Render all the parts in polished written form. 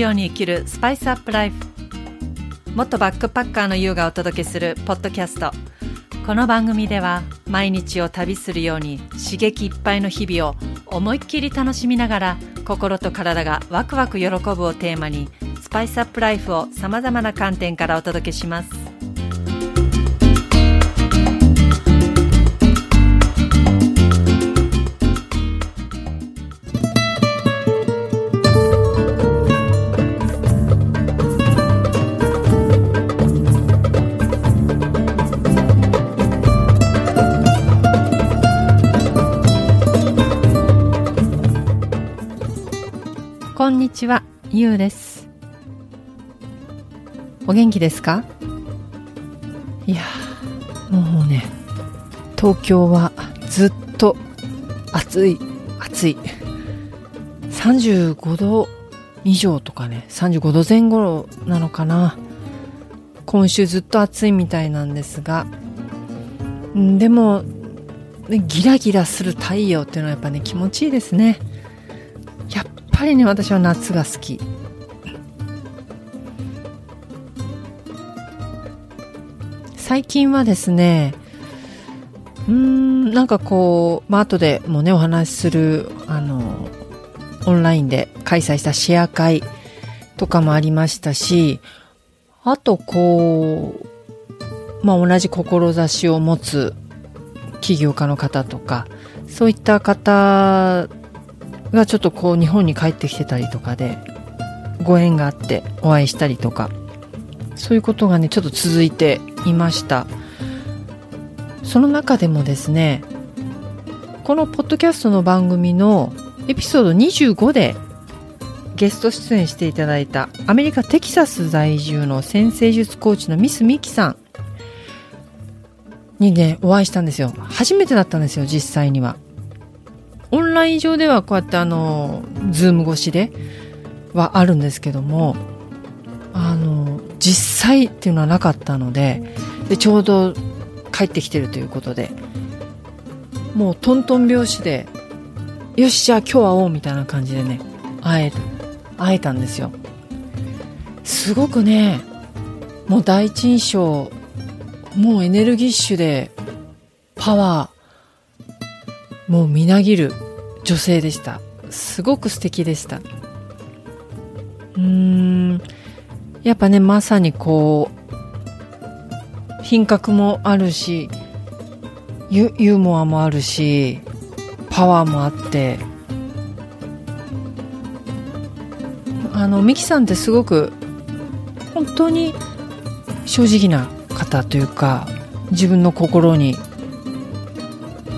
ように生きるスパイスアップライフ、元バックパッカーの優がお届けするポッドキャスト。この番組では毎日を旅するように刺激いっぱいの日々を思いっきり楽しみながら、心と体がワクワク喜ぶをテーマにスパイスアップライフをさまざまな観点からお届けします。こんにちは、ゆうです。お元気ですか？いや、もうね、東京はずっと暑い。35度以上とかね、35度前後なのかな。今週ずっと暑いみたいなんですが、でもギラギラする太陽っていうのはやっぱね、気持ちいいですね。やはりね、私は夏が好き。最近はですね、なんかこう、後でもねお話しするオンラインで開催したシェア会とかもありましたし、あとこう、同じ志を持つ起業家の方とか、そういった方がちょっとこう日本に帰ってきてたりとかでご縁があってお会いしたりとか、そういうことがねちょっと続いていました。その中でもですね、このポッドキャストの番組のエピソード25でゲスト出演していただいたアメリカテキサス在住の先生術コーチのミス・ミキさんにねお会いしたんですよ。初めてだったんですよ、実際には。オンライン上ではこうやってズーム越しではあるんですけども、実際っていうのはなかったので、ちょうど帰ってきてるということで、もうトントン拍子で、よしじゃあ今日会おうみたいな感じでね、会えたんですよ。すごくね、もう第一印象、もうエネルギッシュでパワー、もうみなぎる女性でした。すごく素敵でした。やっぱね、まさにこう品格もあるし、ユーモアもあるし、パワーもあって、ミキさんってすごく本当に正直な方というか、自分の心に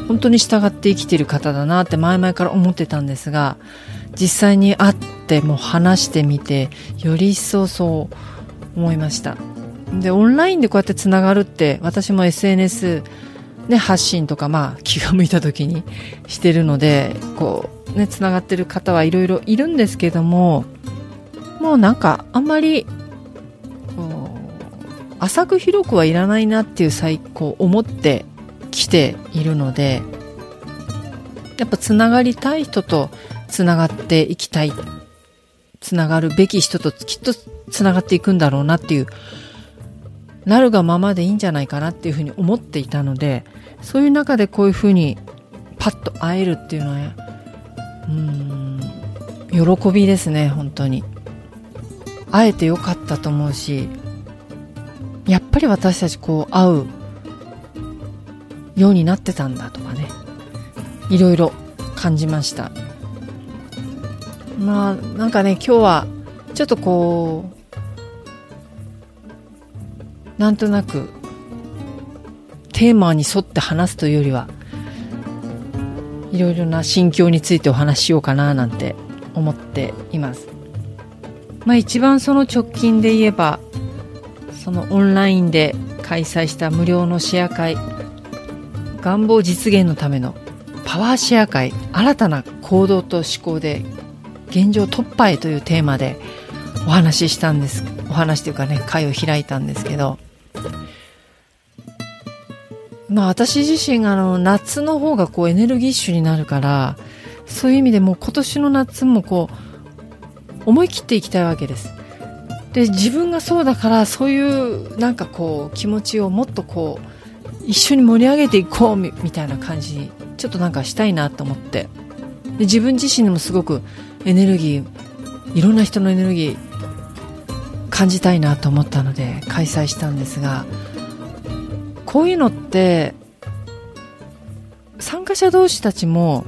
本当に従って生きている方だなって前々から思ってたんですが、実際に会ってもう話してみて、より一層そう思いました。で、オンラインでこうやってつながるって、私も SNS で発信とか、気が向いた時にしてるので、こうね、つながってる方はいろいろいるんですけども、もうなんかあんまりこう浅く広くはいらないなっていう最高思って来ているので、やっぱつながりたい人とつながっていきたい、つながるべき人ときっとつながっていくんだろうなっていう、なるがままでいいんじゃないかなっていうふうに思っていたので、そういう中でこういうふうにパッと会えるっていうのは、喜びですね。本当に会えてよかったと思うし、やっぱり私たちこう会うようになってたんだとかね、いろいろ感じました。なんかね、今日はちょっとこうなんとなくテーマに沿って話すというよりは、いろいろな心境についてお話ししようかななんて思っています。一番その直近で言えば、そのオンラインで開催した無料のシェア会、願望実現のためのパワーシェア会、新たな行動と思考で現状突破へというテーマでお話というかね、会を開いたんですけど、私自身が夏の方がこうエネルギッシュになるから、そういう意味でもう今年の夏もこう思い切っていきたいわけです。で、自分がそうだから、そういうなんかこう気持ちをもっとこう一緒に盛り上げていこうみたいな感じにちょっとなんかしたいなと思って、で自分自身にもすごくエネルギー、いろんな人のエネルギー感じたいなと思ったので開催したんですが、こういうのって参加者同士たちも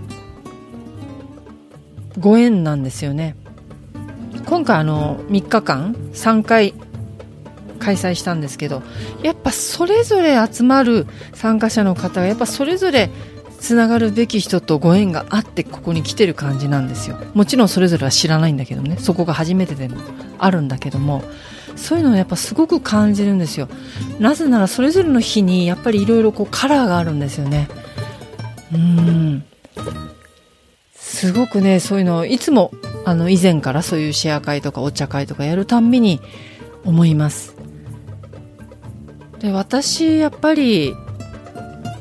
ご縁なんですよね。今回3日間3回開催したんですけど、やっぱそれぞれ集まる参加者の方がやっぱそれぞれつながるべき人とご縁があってここに来てる感じなんですよ。もちろんそれぞれは知らないんだけどね、そこが初めてでもあるんだけども、そういうのをやっぱすごく感じるんですよ。なぜならそれぞれの日にやっぱりいろいろこうカラーがあるんですよね。すごくね、そういうのをいつも以前からそういうシェア会とかお茶会とかやるたんびに思います。で、私やっぱり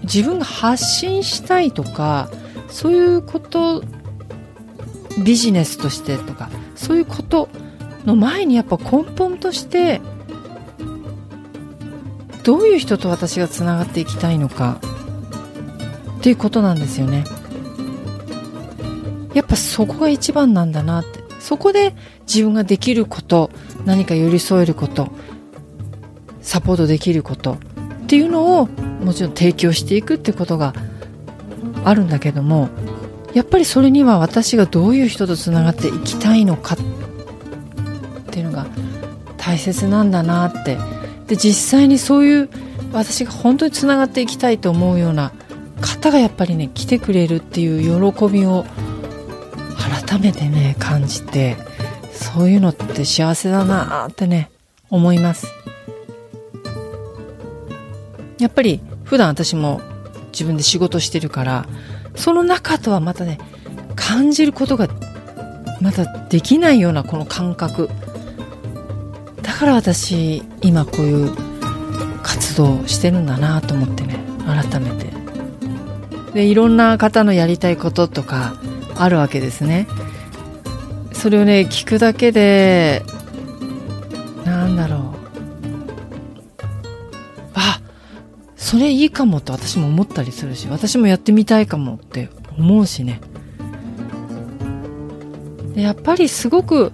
自分が発信したいとか、そういうこと、ビジネスとしてとかそういうことの前にやっぱ根本としてどういう人と私がつながっていきたいのかっていうことなんですよね。やっぱそこが一番なんだなって、そこで自分ができること、何か寄り添えること、サポートできることっていうのをもちろん提供していくってことがあるんだけども、やっぱりそれには私がどういう人とつながっていきたいのかっていうのが大切なんだなって。で、実際にそういう私が本当につながっていきたいと思うような方がやっぱりね来てくれるっていう喜びを改めてね感じて、そういうのって幸せだなってね思います。やっぱり普段私も自分で仕事してるから、その中とはまたね感じることがまたできないようなこの感覚だから、私今こういう活動をしてるんだなと思ってね改めて。で、いろんな方のやりたいこととかあるわけですね。それをね聞くだけで、なんだろう、あ、それいいかもって私も思ったりするし、私もやってみたいかもって思うしね。で、やっぱりすごく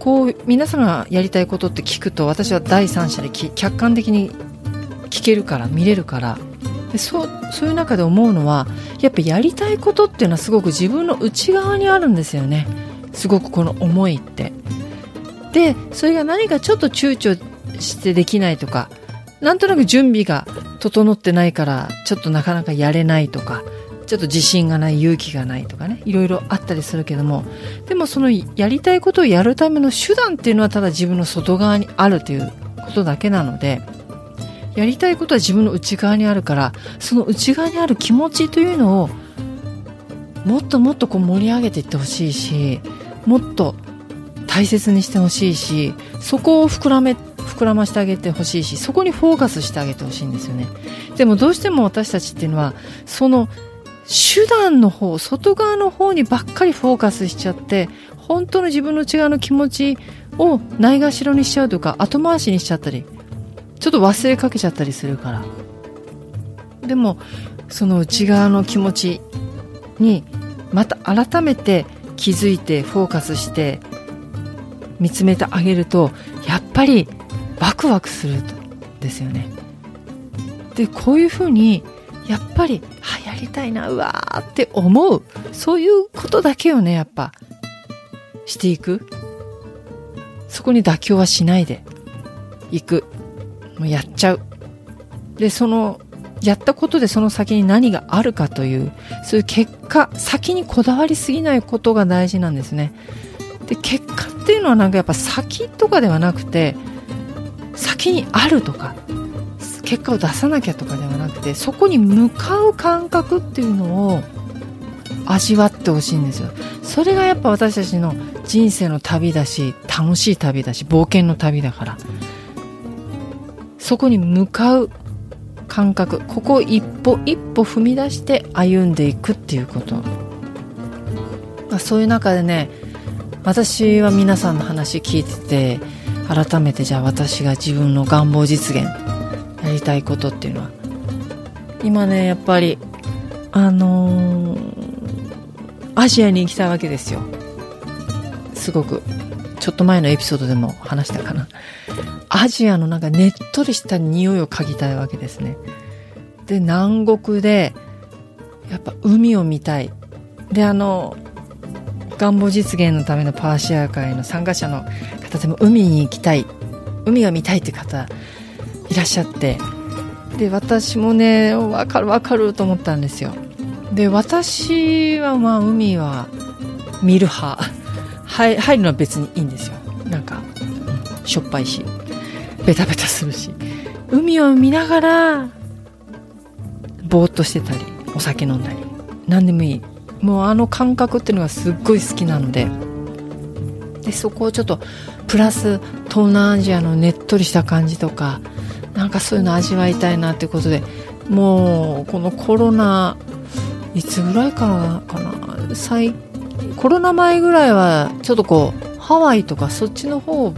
こう皆さんがやりたいことって聞くと、私は第三者で客観的に聞けるから、見れるから、で、そういう中で思うのは、やっぱやりたいことっていうのはすごく自分の内側にあるんですよね。すごくこの思いって。で、それが何かちょっと躊躇してできないとか、なんとなく準備が整ってないからちょっとなかなかやれないとか、ちょっと自信がない、勇気がないとかね、いろいろあったりするけども、でもそのやりたいことをやるための手段っていうのはただ自分の外側にあるということだけなので、やりたいことは自分の内側にあるから、その内側にある気持ちというのをもっともっとこう盛り上げていってほしいし、もっと大切にしてほしいし、そこを膨らましてあげてほしいし、そこにフォーカスしてあげてほしいんですよね。でもどうしても私たちっていうのはその手段の方、外側の方にばっかりフォーカスしちゃって、本当の自分の内側の気持ちをないがしろにしちゃうとか、後回しにしちゃったり、ちょっと忘れかけちゃったりするから。でもその内側の気持ちにまた改めて気づいて、フォーカスして見つめてあげると、やっぱりワクワクするんですよね。で、こういうふうにやっぱりやりたいな、うわーって思う、そういうことだけをねやっぱしていく。そこに妥協はしないでいく、もうやっちゃう。で、そのやったことでその先に何があるかという、そういう結果、先にこだわりすぎないことが大事なんですね。で、結果っていうのはなんかやっぱ先とかではなくて、先にあるとか結果を出さなきゃとかではなくて、そこに向かう感覚っていうのを味わってほしいんですよ。それがやっぱ私たちの人生の旅だし、楽しい旅だし、冒険の旅だから、そこに向かう感覚、ここを一歩一歩踏み出して歩んでいくっていうこと、そういう中でね、私は皆さんの話聞いてて、改めてじゃあ私が自分の願望実現、やりたいことっていうのは、今ねやっぱりアジアに行きたいわけですよ。すごくちょっと前のエピソードでも話したかな。アジアのなんかねっとりした匂いを嗅ぎたいわけですね。で、南国でやっぱ海を見たい。で、願望実現のためのパーシア会の参加者の方でも海に行きたい、海が見たいって方いらっしゃって、で私もね分かると思ったんですよ。で、私はまあ海は見る派、入るのは別にいいんですよ。なんかしょっぱいしベタベタするし、海を見ながらぼーっとしてたりお酒飲んだり何でもいい、もうあの感覚っていうのがすっごい好きなので、でそこをちょっとプラス東南アジアのねっとりした感じとかなんかそういうの味わいたいなっていうことで、もうこのコロナいつぐらいかな、コロナ前ぐらいはちょっとこうハワイとかそっちの方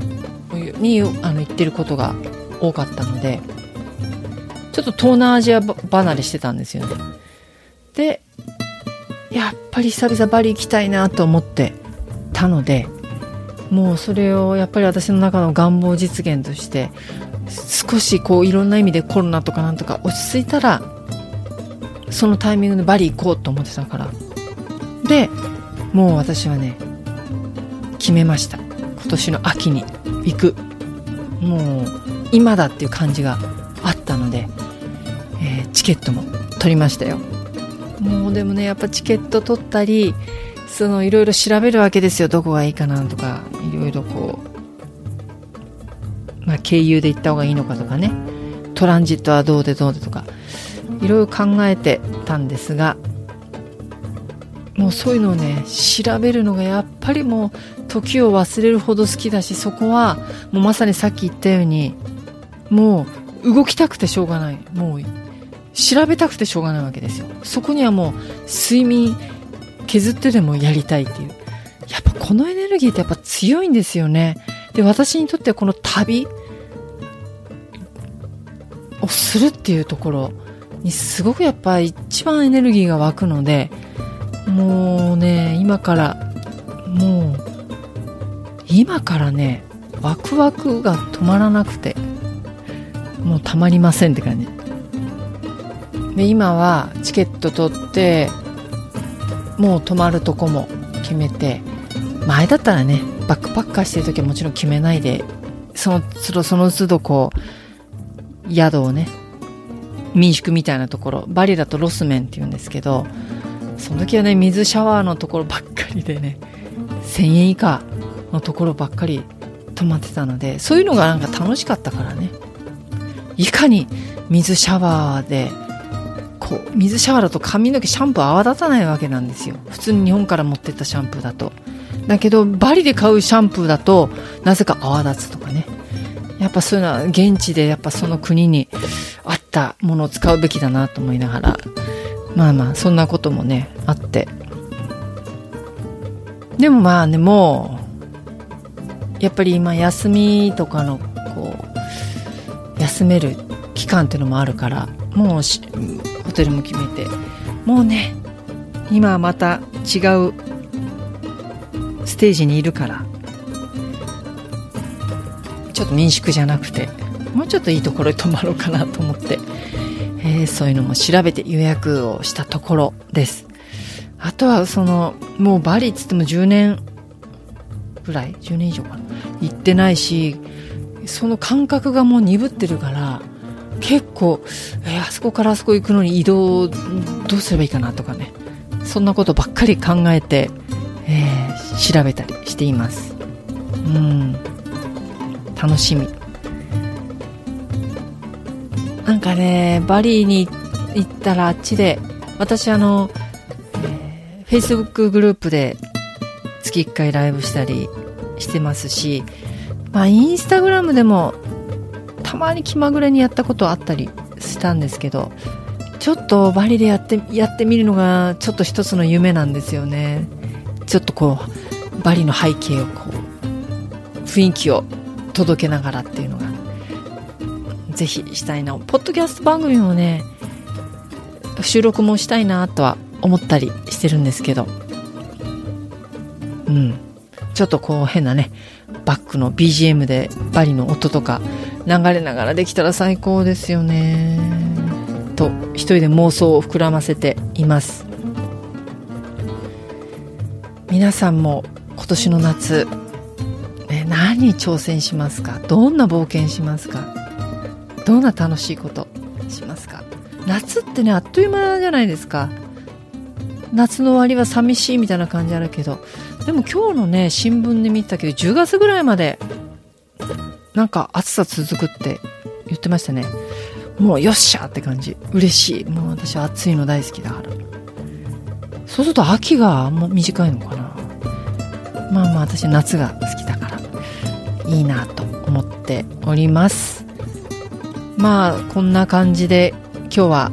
に行ってることが多かったので、ちょっと東南アジア離れしてたんですよね。でやっぱり久々バリ行きたいなと思ってたので、もうそれをやっぱり私の中の願望実現として、少しこういろんな意味でコロナとかなんとか落ち着いたらそのタイミングでバリ行こうと思ってたから、でもう私はね決めました。今年の秋に行く、もう今だっていう感じがあったので、チケットも取りましたよ。もうでもねやっぱチケット取ったり、そのいろいろ調べるわけですよ。どこがいいかなとかいろいろこう、まあ、経由で行った方がいいのかとかね、トランジットはどうでとかいろいろ考えてたんですが、もうそういうのをね調べるのがやっぱりもう時を忘れるほど好きだし、そこはもうまさにさっき言ったようにもう動きたくてしょうがない、もう調べたくてしょうがないわけですよ。そこにはもう睡眠削ってでもやりたいっていう、やっぱこのエネルギーってやっぱ強いんですよね。で、私にとってはこの旅をするっていうところにすごくやっぱ一番エネルギーが湧くので、もうね今からねワクワクが止まらなくてもうたまりませんって感じで、今はチケット取ってもう泊まるとこも決めて、前だったらねバックパッカーしてる時はもちろん決めないで、その都度こう宿をね、民宿みたいなところ、バリだとロスメンって言うんですけど、その時はね水シャワーのところばっかりでね1000円以下のところばっかり泊まってたので、そういうのがなんか楽しかったからね、いかに水シャワーでこう、水シャワーだと髪の毛シャンプー泡立たないわけなんですよ。普通に日本から持ってったシャンプーだと。だけどバリで買うシャンプーだとなぜか泡立つとかね、やっぱそういうのは現地でやっぱその国に合ったものを使うべきだなと思いながら、まあそんなこともねあって、でもまあね、もうやっぱり今休みとかのこう休める期間っていうのもあるから、もうホテルも決めて、もうね今はまた違うステージにいるから、ちょっと民宿じゃなくてもうちょっといいところに泊まろうかなと思って、そういうのも調べて予約をしたところです。あとはそのもうバリっつっても10年以上かな、行ってないし、その感覚がもう鈍ってるから結構、あそこからあそこ行くのに移動どうすればいいかなとかね、そんなことばっかり考えて、調べたりしています。楽しみ。なんかねバリに行ったらあっちで、私Facebook グループで月1回ライブしたりしてますし、まあインスタグラムでもたまに気まぐれにやったことあったりしたんですけど、ちょっとバリでやってみるのがちょっと一つの夢なんですよね。ちょっとこうバリの背景をこう雰囲気を届けながらっていうのがぜひしたいな。ポッドキャスト番組もね収録もしたいなとは思ったりしてるんですけど、うん、ちょっとこう変なねバックの BGM でバリの音とか流れながらできたら最高ですよねと一人で妄想を膨らませています。皆さんも今年の夏、何に挑戦しますか？どんな冒険しますか？どんな楽しいことしますか？夏ってねあっという間じゃないですか。夏の終わりは寂しいみたいな感じあるけど、でも今日のね新聞で見たけど10月ぐらいまでなんか暑さ続くって言ってましたね。もうよっしゃって感じ。嬉しい。もう私は暑いの大好きだから。そうすると秋があんま短いのかな。まあまあ私夏が好きだからいいなと思っております。まあこんな感じで今日は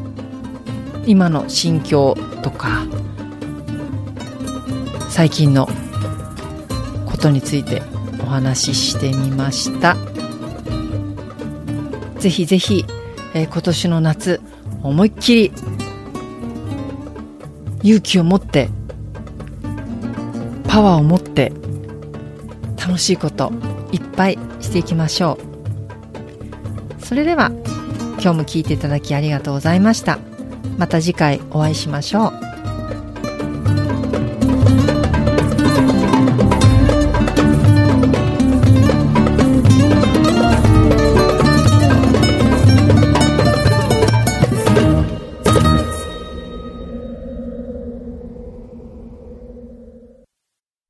今の心境とか最近のことについてお話ししてみました。ぜひぜひ、今年の夏思いっきり勇気を持ってパワーを持って楽しいこといっぱいしていきましょう。それでは今日も聞いていただきありがとうございました。また次回お会いしましょう。